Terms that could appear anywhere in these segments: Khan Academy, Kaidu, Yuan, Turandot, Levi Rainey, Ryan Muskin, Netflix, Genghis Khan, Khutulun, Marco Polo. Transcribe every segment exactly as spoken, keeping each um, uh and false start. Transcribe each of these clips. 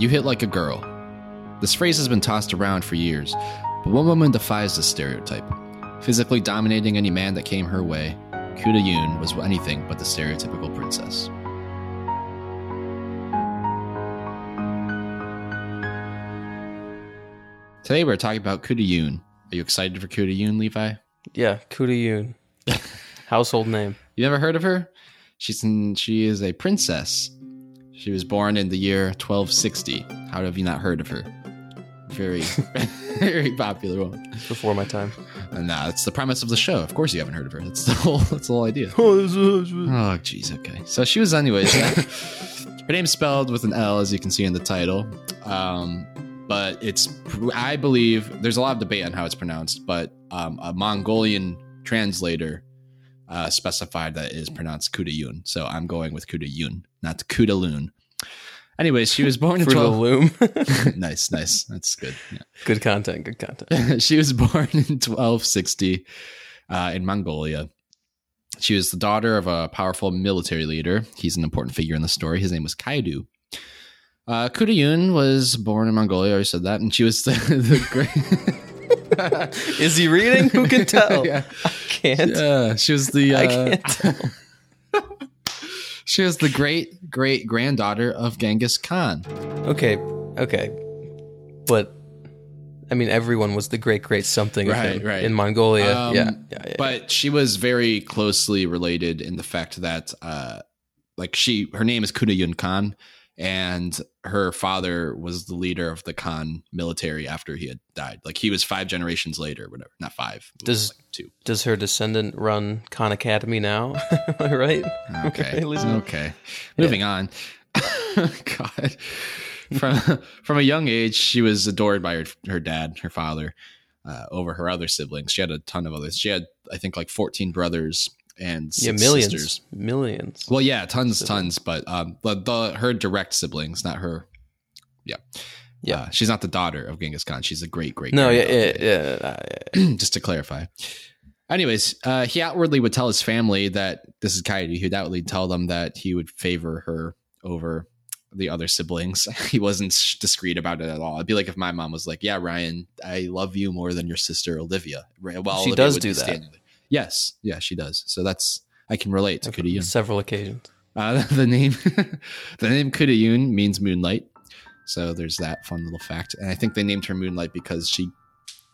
You hit like a girl. This phrase has been tossed around for years, but one woman defies this stereotype, physically dominating any man that came her way. Khutulun was anything but the stereotypical princess. Today we're talking about Khutulun. Are you excited for Khutulun, Levi? Yeah, Khutulun. Household name. You never heard of her? She's in, she is a princess. She was born in the year twelve sixty. How have you not heard of her? Very, very popular one. Before my time. And nah, that's the premise of the show. Of course you haven't heard of her. That's the whole, that's the whole idea. Oh, jeez, okay. So she was, anyways. Her name's spelled with an L, as you can see in the title. Um, but it's, I believe, there's a lot of debate on how it's pronounced, but um, a Mongolian translator uh, specified that it is pronounced Khutulun. So I'm going with Khutulun, not Khutulun. Anyways, she was born in twelve- the loom. Nice, nice. That's good. Yeah. Good content, good content. She was born in twelve sixty uh, in Mongolia. She was the daughter of a powerful military leader. He's an important figure in the story. His name was Kaidu. Uh, Khutulun was born in Mongolia. I already said that. And she was the, the great... Is he reading? Who can tell? Yeah. I can't. Yeah, she was the... Uh, I can't tell. She was the great-great-granddaughter of Genghis Khan. Okay, okay. But, I mean, everyone was the great-great-something right, of him right. in Mongolia. Um, yeah. Yeah, yeah. But she was very closely related in the fact that, uh, like, she her name is Khutulun Khan, and her father was the leader of the Khan military after he had died. Like, he was five generations later, whatever. Not five. Does... Two. Does her descendant run Khan Academy now? Am I right? Okay. Right, okay. Yeah. Moving on. God. From from a young age, she was adored by her, her dad, her father, uh, over her other siblings. She had a ton of others. She had, I think, like fourteen brothers and six yeah, millions, sisters. Millions. Well, yeah, tons, siblings. tons. But um, the, the her direct siblings, not her. Yeah. Yeah, uh, she's not the daughter of Genghis Khan. She's a great, great. No, yeah, yeah, yeah, yeah. Just to clarify. Anyways, uh, he outwardly would tell his family that this is Kaidu. He would outwardly tell them that he would favor her over the other siblings. He wasn't discreet about it at all. It'd be like if my mom was like, "Yeah, Ryan, I love you more than your sister Olivia." Well, she Olivia does do that. Yes, yeah, she does. So that's I can relate to Khutulun. Several occasions. Uh, the name, the name Khutulun means moonlight. So there's that fun little fact. And I think they named her Moonlight because she,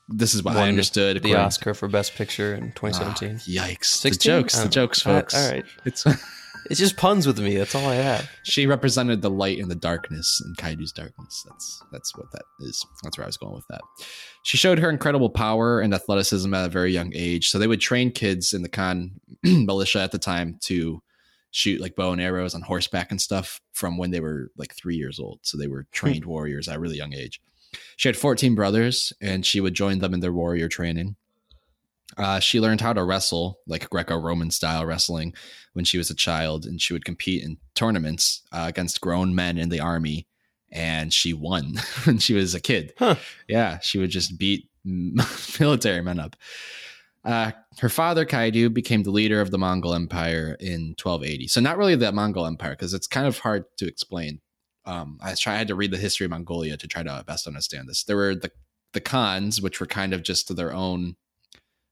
this is what Won I understood. The Oscar for Best Picture in twenty seventeen. Ah, yikes. sixteen? The jokes, the jokes, folks. All right. It's it's just puns with me. That's all I have. She represented the light and the darkness in Kaidu's darkness. That's that's what that is. That's where I was going with that. She showed her incredible power and athleticism at a very young age. So they would train kids in the Khan militia at the time to shoot like bow and arrows on horseback and stuff from when they were like three years old. So they were trained warriors at a really young age. She had fourteen brothers and she would join them in their warrior training. Uh, she learned how to wrestle like Greco-Roman style wrestling when she was a child, and she would compete in tournaments uh, against grown men in the army. And she won when she was a kid. Huh. Yeah. She would just beat military men up. Uh, her father, Kaidu, became the leader of the Mongol Empire in twelve eighty. So not really the Mongol Empire, because it's kind of hard to explain. Um, I, try, I had to read the history of Mongolia to try to best understand this. There were the, the Khans, which were kind of just their own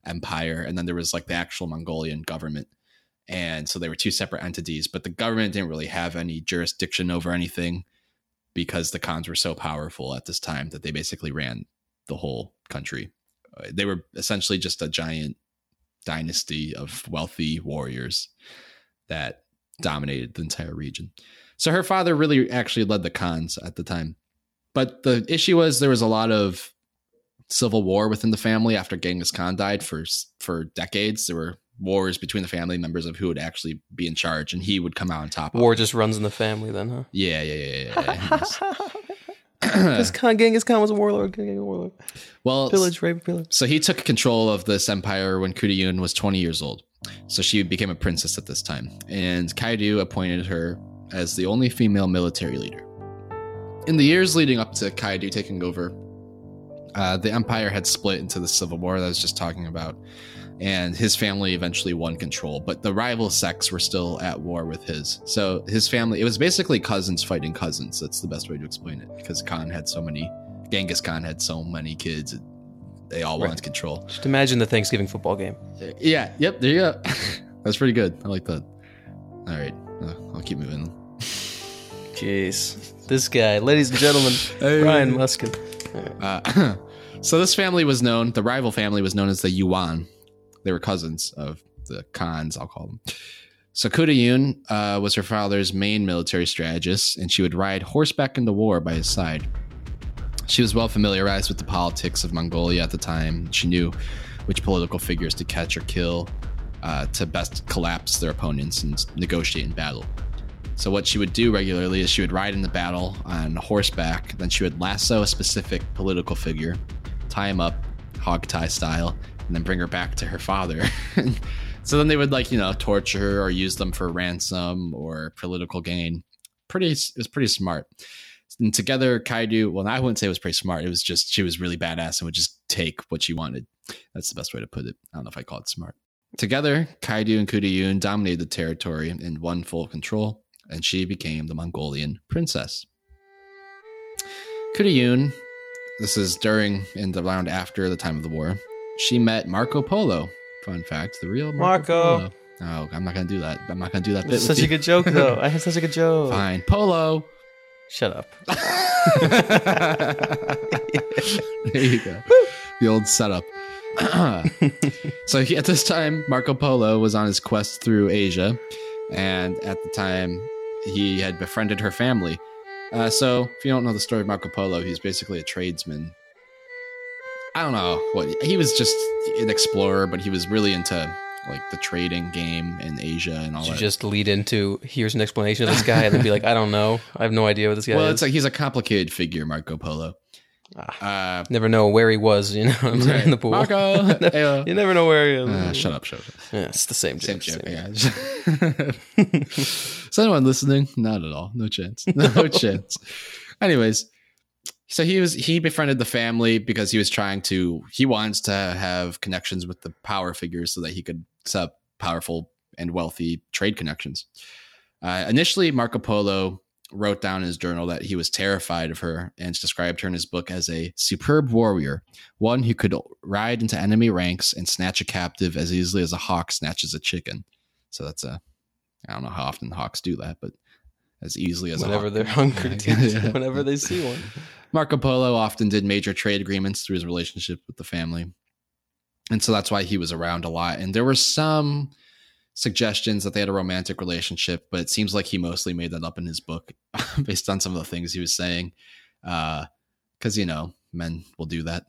empire. And then there was like the actual Mongolian government. And so they were two separate entities, but the government didn't really have any jurisdiction over anything because the Khans were so powerful at this time that they basically ran the whole country. They were essentially just a giant dynasty of wealthy warriors that dominated the entire region. So her father really actually led the Khans at the time. But the issue was there was a lot of civil war within the family after Genghis Khan died for, for decades. There were wars between the family members of who would actually be in charge, and he would come out on top. War just runs in the family then, huh? Yeah, yeah, yeah, yeah. yeah. This Khan, Genghis Khan was a warlord. A warlord. Well, pillage, rape, pillage. So he took control of this empire when Khutulun was twenty years old. So she became a princess at this time. And Kaidu appointed her as the only female military leader. In the years leading up to Kaidu taking over, uh, the empire had split into the civil war that I was just talking about. and his family eventually won control, but the rival sects were still at war with his. So his family, it was basically cousins fighting cousins. That's the best way to explain it, because Khan had so many, Genghis Khan had so many kids, they all right. wanted control. Just imagine the Thanksgiving football game. Yeah, yep, there you go. That's pretty good. I like that. All right, I'll keep moving. Jeez, this guy, ladies and gentlemen, hey. Brian Muskin. Uh, so this family was known, the rival family was known as the Yuan. They were cousins of the Khans, I'll call them. So Khutulun uh, was her father's main military strategist, and she would ride horseback into war by his side. She was well familiarized with the politics of Mongolia at the time. She knew which political figures to catch or kill uh, to best collapse their opponents and negotiate in battle. So what she would do regularly is she would ride into battle on horseback, then she would lasso a specific political figure, tie him up, hog tie style, and then bring her back to her father. So then they would, like, you know, torture her or use them for ransom or political gain. Pretty, it was pretty smart. And together, Kaidu, well, I wouldn't say it was pretty smart. It was just, she was really badass and would just take what she wanted. That's the best way to put it. I don't know if I call it smart. Together, Kaidu and Khutulun dominated the territory and won full control, and she became the Mongolian princess. Khutulun, this is during and around after the time of the war, she met Marco Polo. Fun fact, the real Marco, Marco. Polo. Oh, I'm not going to do that. I'm not going to do that. That's such a good joke, though. I had such a good joke. Fine. Polo. Shut up. There you go. The old setup. So he, at this time, Marco Polo was on his quest through Asia. And at the time, he had befriended her family. Uh, so if you don't know the story of Marco Polo, he's basically a tradesman. I don't know what he was, just an explorer, but he was really into, like, the trading game in Asia and all that. You just lead into, here's an explanation of this guy, and then be like, I don't know. I have no idea what this guy is. Well, it's like, he's a complicated figure, Marco Polo. Ah, uh, never know where he was, you know, right. in the pool. Marco, no, you never know where he is. Uh, shut up, shut up. Yeah, it's the same joke. Same joke, yeah. Is anyone listening? Not at all. No chance. No, no chance. Anyways. So he was he befriended the family because he was trying to he wants to have connections with the power figures so that he could set up powerful and wealthy trade connections. Uh, initially, Marco Polo wrote down in his journal that he was terrified of her and described her in his book as a superb warrior, one who could ride into enemy ranks and snatch a captive as easily as a hawk snatches a chicken. So that's a I don't know how often hawks do that, but as easily as whenever a hawk. They're hungry, yeah. Whenever they see one. Marco Polo often did major trade agreements through his relationship with the family. And so that's why he was around a lot. And there were some suggestions that they had a romantic relationship, but it seems like he mostly made that up in his book based on some of the things he was saying. Uh, 'cause, you know, men will do that.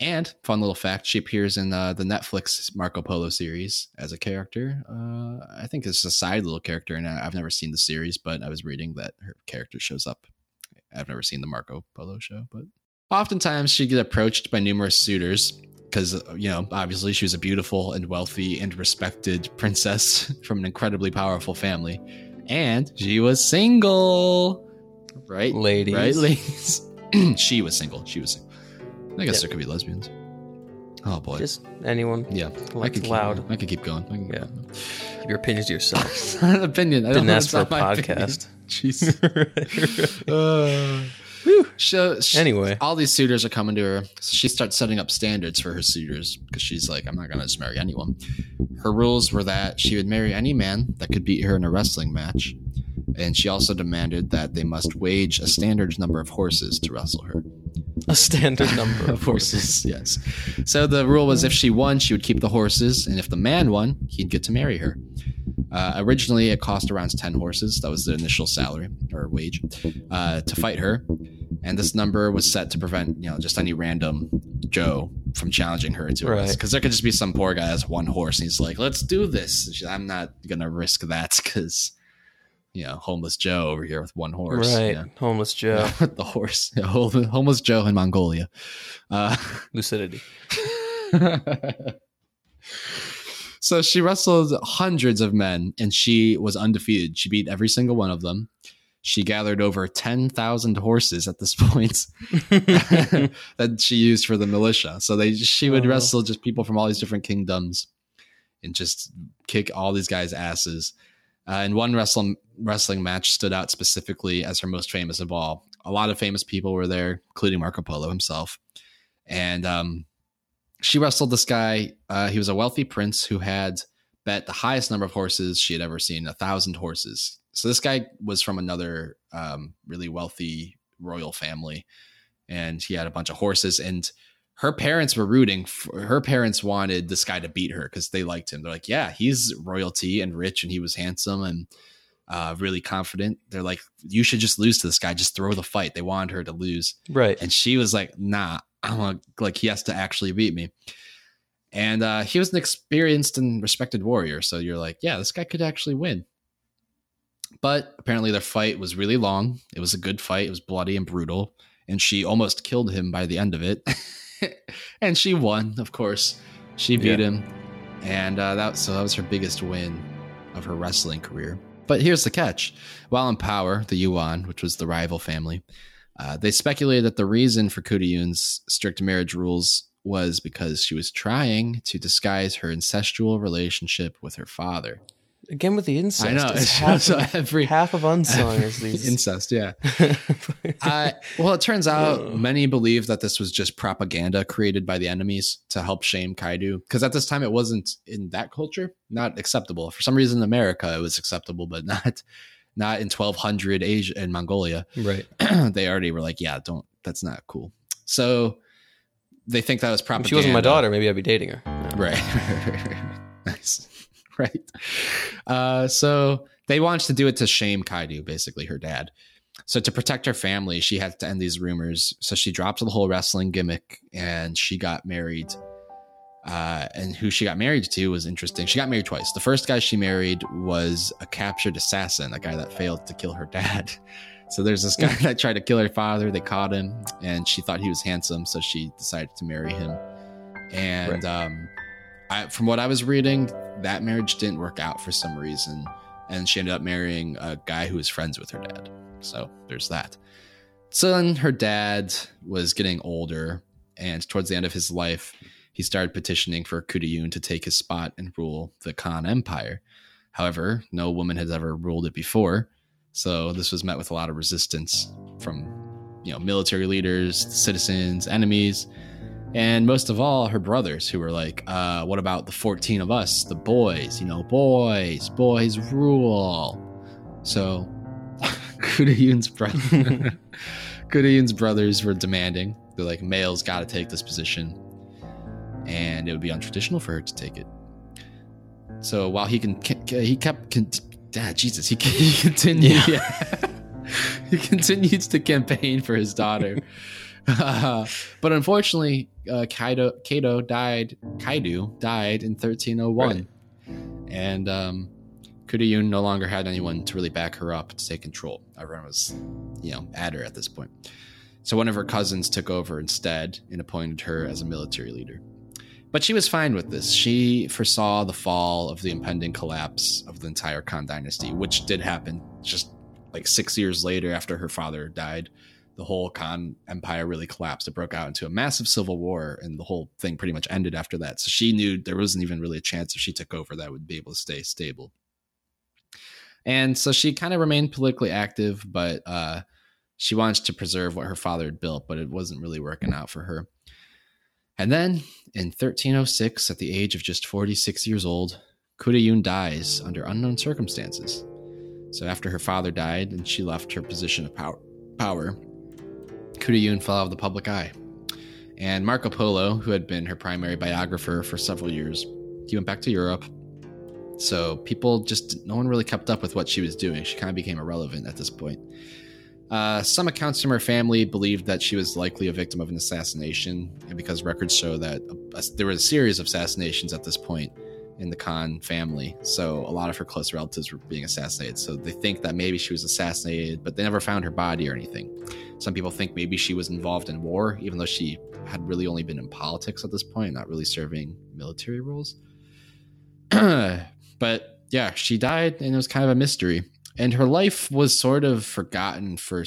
And fun little fact, she appears in uh, the Netflix Marco Polo series as a character. Uh, I think it's a side little character, and I've never seen the series, but I was reading that her character shows up. I've never seen the Marco Polo show, but oftentimes she'd get approached by numerous suitors because, you know, obviously she was a beautiful and wealthy and respected princess from an incredibly powerful family. And she was single, right? Ladies. Right, ladies. She was single. She was single. I guess yeah. There could be lesbians. Oh, boy. Just anyone. Yeah. I could loud. Keep, I could keep going. I can, yeah. Keep your opinions to yourself. It's not an opinion. I Didn't don't know ask for a podcast. Opinion. Jeez. uh, so she, anyway, all these suitors are coming to her. So she starts setting up standards for her suitors because she's like, I'm not going to just marry anyone. Her rules were that she would marry any man that could beat her in a wrestling match. And she also demanded that they must wage a standard number of horses to wrestle her. A standard number of horses, yes. So the rule was if she won, she would keep the horses, and if the man won, he'd get to marry her. Uh, originally, it cost around ten horses. That was the initial salary or wage uh, to fight her. And this number was set to prevent, you know, just any random Joe from challenging her to us. Right. Because there could just be some poor guy has one horse, and he's like, let's do this. And she's, I'm not going to risk that because... You know, homeless Joe over here with one horse. Right, yeah. Homeless Joe. The horse. Yeah, homeless Joe in Mongolia. Uh, Lucidity. So she wrestled hundreds of men, and she was undefeated. She beat every single one of them. She gathered over ten thousand horses at this point that she used for the militia. So they, she would oh. wrestle just people from all these different kingdoms. and just kick all these guys' asses. Uh, and one wrestling wrestling match stood out specifically as her most famous of all. A lot of famous people were there, including Marco Polo himself. And um, she wrestled this guy. Uh, he was a wealthy prince who had bet the highest number of horses she had ever seen, a thousand horses. So this guy was from another um, really wealthy royal family, and he had a bunch of horses, and her parents were rooting for, her parents wanted this guy to beat her because they liked him. They're like, yeah, he's royalty and rich, and he was handsome and uh, really confident. They're like, you should just lose to this guy. Just throw the fight. They wanted her to lose. Right. And she was like, nah, I'm a, like, he has to actually beat me. And uh, he was an experienced and respected warrior. So you're like, yeah, this guy could actually win. But apparently their fight was really long. It was a good fight. It was bloody and brutal. And she almost killed him by the end of it. And she won, of course. She beat yeah. him. And uh, that so that was her biggest win of her wrestling career. But here's the catch. While in power, the Yuan, which was the rival family, uh, they speculated that the reason for Khutulun's strict marriage rules was because she was trying to disguise her incestual relationship with her father. Again with the incest. I know. It's half, so of, every, half of unsung is these. Incest, yeah. uh, well, it turns out Whoa. many believe that this was just propaganda created by the enemies to help shame Kaidu. Because at this time, it wasn't in that culture, not acceptable. For some reason, in America, it was acceptable, but not not in twelve hundred Asia and Mongolia. Right. They already were like, yeah, don't. That's not cool. So they think that was propaganda. If she wasn't my daughter, maybe I'd be dating her. No. Right. Nice. Right. Uh, so they wanted to do it to shame Kaidu, basically her dad. So to protect her family, she had to end these rumors. So she dropped the whole wrestling gimmick and she got married. Uh, and who she got married to was interesting. She got married twice. The first guy she married was a captured assassin, a guy that failed to kill her dad. So there's this guy that tried to kill her father. They caught him and she thought he was handsome. So she decided to marry him. And right. um, I, from what I was reading, that marriage didn't work out for some reason, and she ended up marrying a guy who was friends with her dad. So there's that. So then her dad was getting older, and towards the end of his life, he started petitioning for Khutulun to take his spot and rule the Khan Empire. However, no woman has ever ruled it before, so this was met with a lot of resistance from, you know, military leaders, citizens, enemies. And most of all, her brothers, who were like, uh, what about the fourteen of us, the boys, you know, boys, boys rule. So Khutulun's brother, Khutulun's brothers were demanding. They're like, males got to take this position, and it would be untraditional for her to take it. So while he can, he kept, con- ah, Jesus, he, he continued, yeah. Yeah. He continues to campaign for his daughter. Uh, but unfortunately, uh, Kaido, Kaido died. Kaidu died in thirteen oh one, right. and um, Khutulun no longer had anyone to really back her up to take control. Everyone was, you know, at her at this point. So one of her cousins took over instead and appointed her as a military leader. But she was fine with this. She foresaw the fall of the impending collapse of the entire Khan dynasty, which did happen just like six years later after her father died. The whole Khan Empire really collapsed. It broke out into a massive civil war, and the whole thing pretty much ended after that. So she knew there wasn't even really a chance if she took over that would be able to stay stable. And so she kind of remained politically active, but uh, she wanted to preserve what her father had built, but it wasn't really working out for her. And then in thirteen oh six, at the age of just forty-six years old, Khutulun dies under unknown circumstances. So after her father died and she left her position of power, power Khutulun fell out of the public eye. And Marco Polo, who had been her primary biographer for several years, he went back to Europe. So people just, no one really kept up with what she was doing. She kind of became irrelevant at this point. Uh, some accounts from her family believed that she was likely a victim of an assassination, and because records show that a, a, there was a series of assassinations at this point in the Khan family. So a lot of her close relatives were being assassinated. So they think that maybe she was assassinated, but they never found her body or anything. Some people think maybe she was involved in war, even though she had really only been in politics at this point, not really serving military roles. But yeah, she died, and it was kind of a mystery. And her life was sort of forgotten for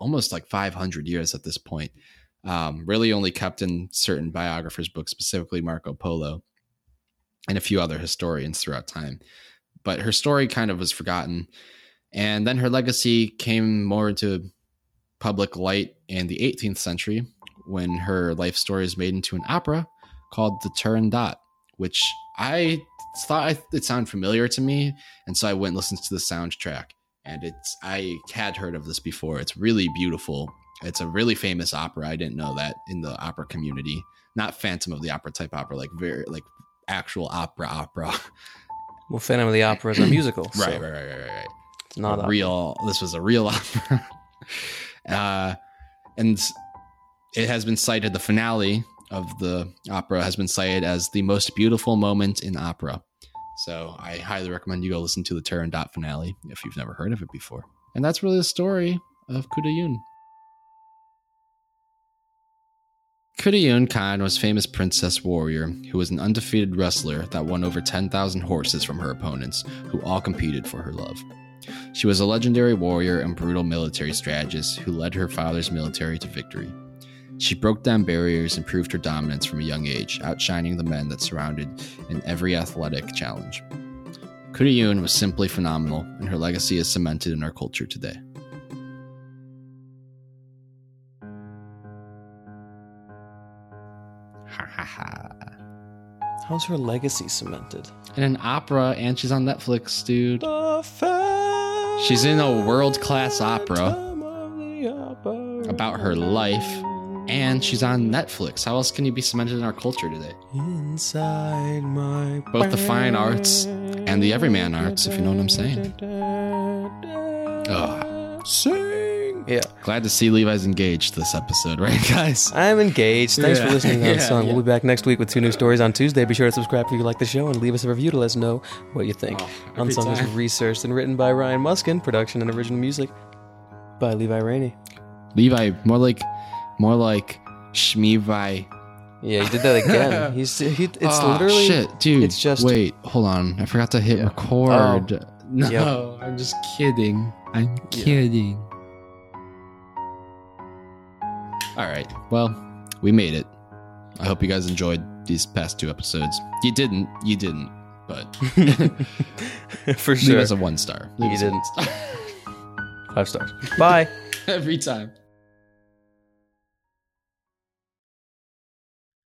almost like five hundred years at this point. Um, really only kept in certain biographers' books, specifically Marco Polo. and a few other historians throughout time. But her story kind of was forgotten. And then her legacy came more into public light in the eighteenth century when her life story is made into an opera called The Turandot, which I thought it sounded familiar to me. And so I went and listened to the soundtrack. And it's I had heard of this before. It's really beautiful. It's a really famous opera. I didn't know that in the opera community. Not Phantom of the Opera type opera, like very like actual opera opera. Well, Phantom of the Opera is a musical. right, so right, right, right, right, right. It's not a real. Opera. This was a real opera. uh, and it has been cited. The finale of the opera has been cited as the most beautiful moment in opera. So I highly recommend you go listen to the Turandot finale if you've never heard of it before. And that's really the story of Khutulun. Khutulun Khan was a famous princess warrior who was an undefeated wrestler that won over ten thousand horses from her opponents, who all competed for her love. She was a legendary warrior and brutal military strategist who led her father's military to victory. She broke down barriers and proved her dominance from a young age, outshining the men that surrounded in every athletic challenge. Khutulun was simply phenomenal, and her legacy is cemented in our culture today. Ha ha ha. How's her legacy cemented? In an opera, and she's on Netflix, dude. She's in a world-class opera about her life. And she's on Netflix. How else can you be cemented in our culture today? Inside my both the fine arts and the everyman arts, if you know what I'm saying. Oh, sing. Yeah. Glad to see Levi's engaged this episode, right, guys? I'm engaged. Thanks yeah. for listening to that yeah, song. Yeah. We'll be back next week with two new stories on Tuesday. Be sure to subscribe if you like the show and leave us a review to let us know what you think. Oh, Unsung time. Is researched and written by Ryan Muskin. Production and original music by Levi Rainey. Levi, more like... More like Shmivai. Yeah, he did that again. He's he, it's oh, literally shit, dude. It's just wait, hold on. I forgot to hit yeah. record. Oh, no, yep. I'm just kidding. I'm kidding. Yeah. All right. Well, we made it. I hope you guys enjoyed these past two episodes. You didn't. You didn't. But for sure, leave us a one star. Leave you didn't. Star. Five stars. Bye. Every time.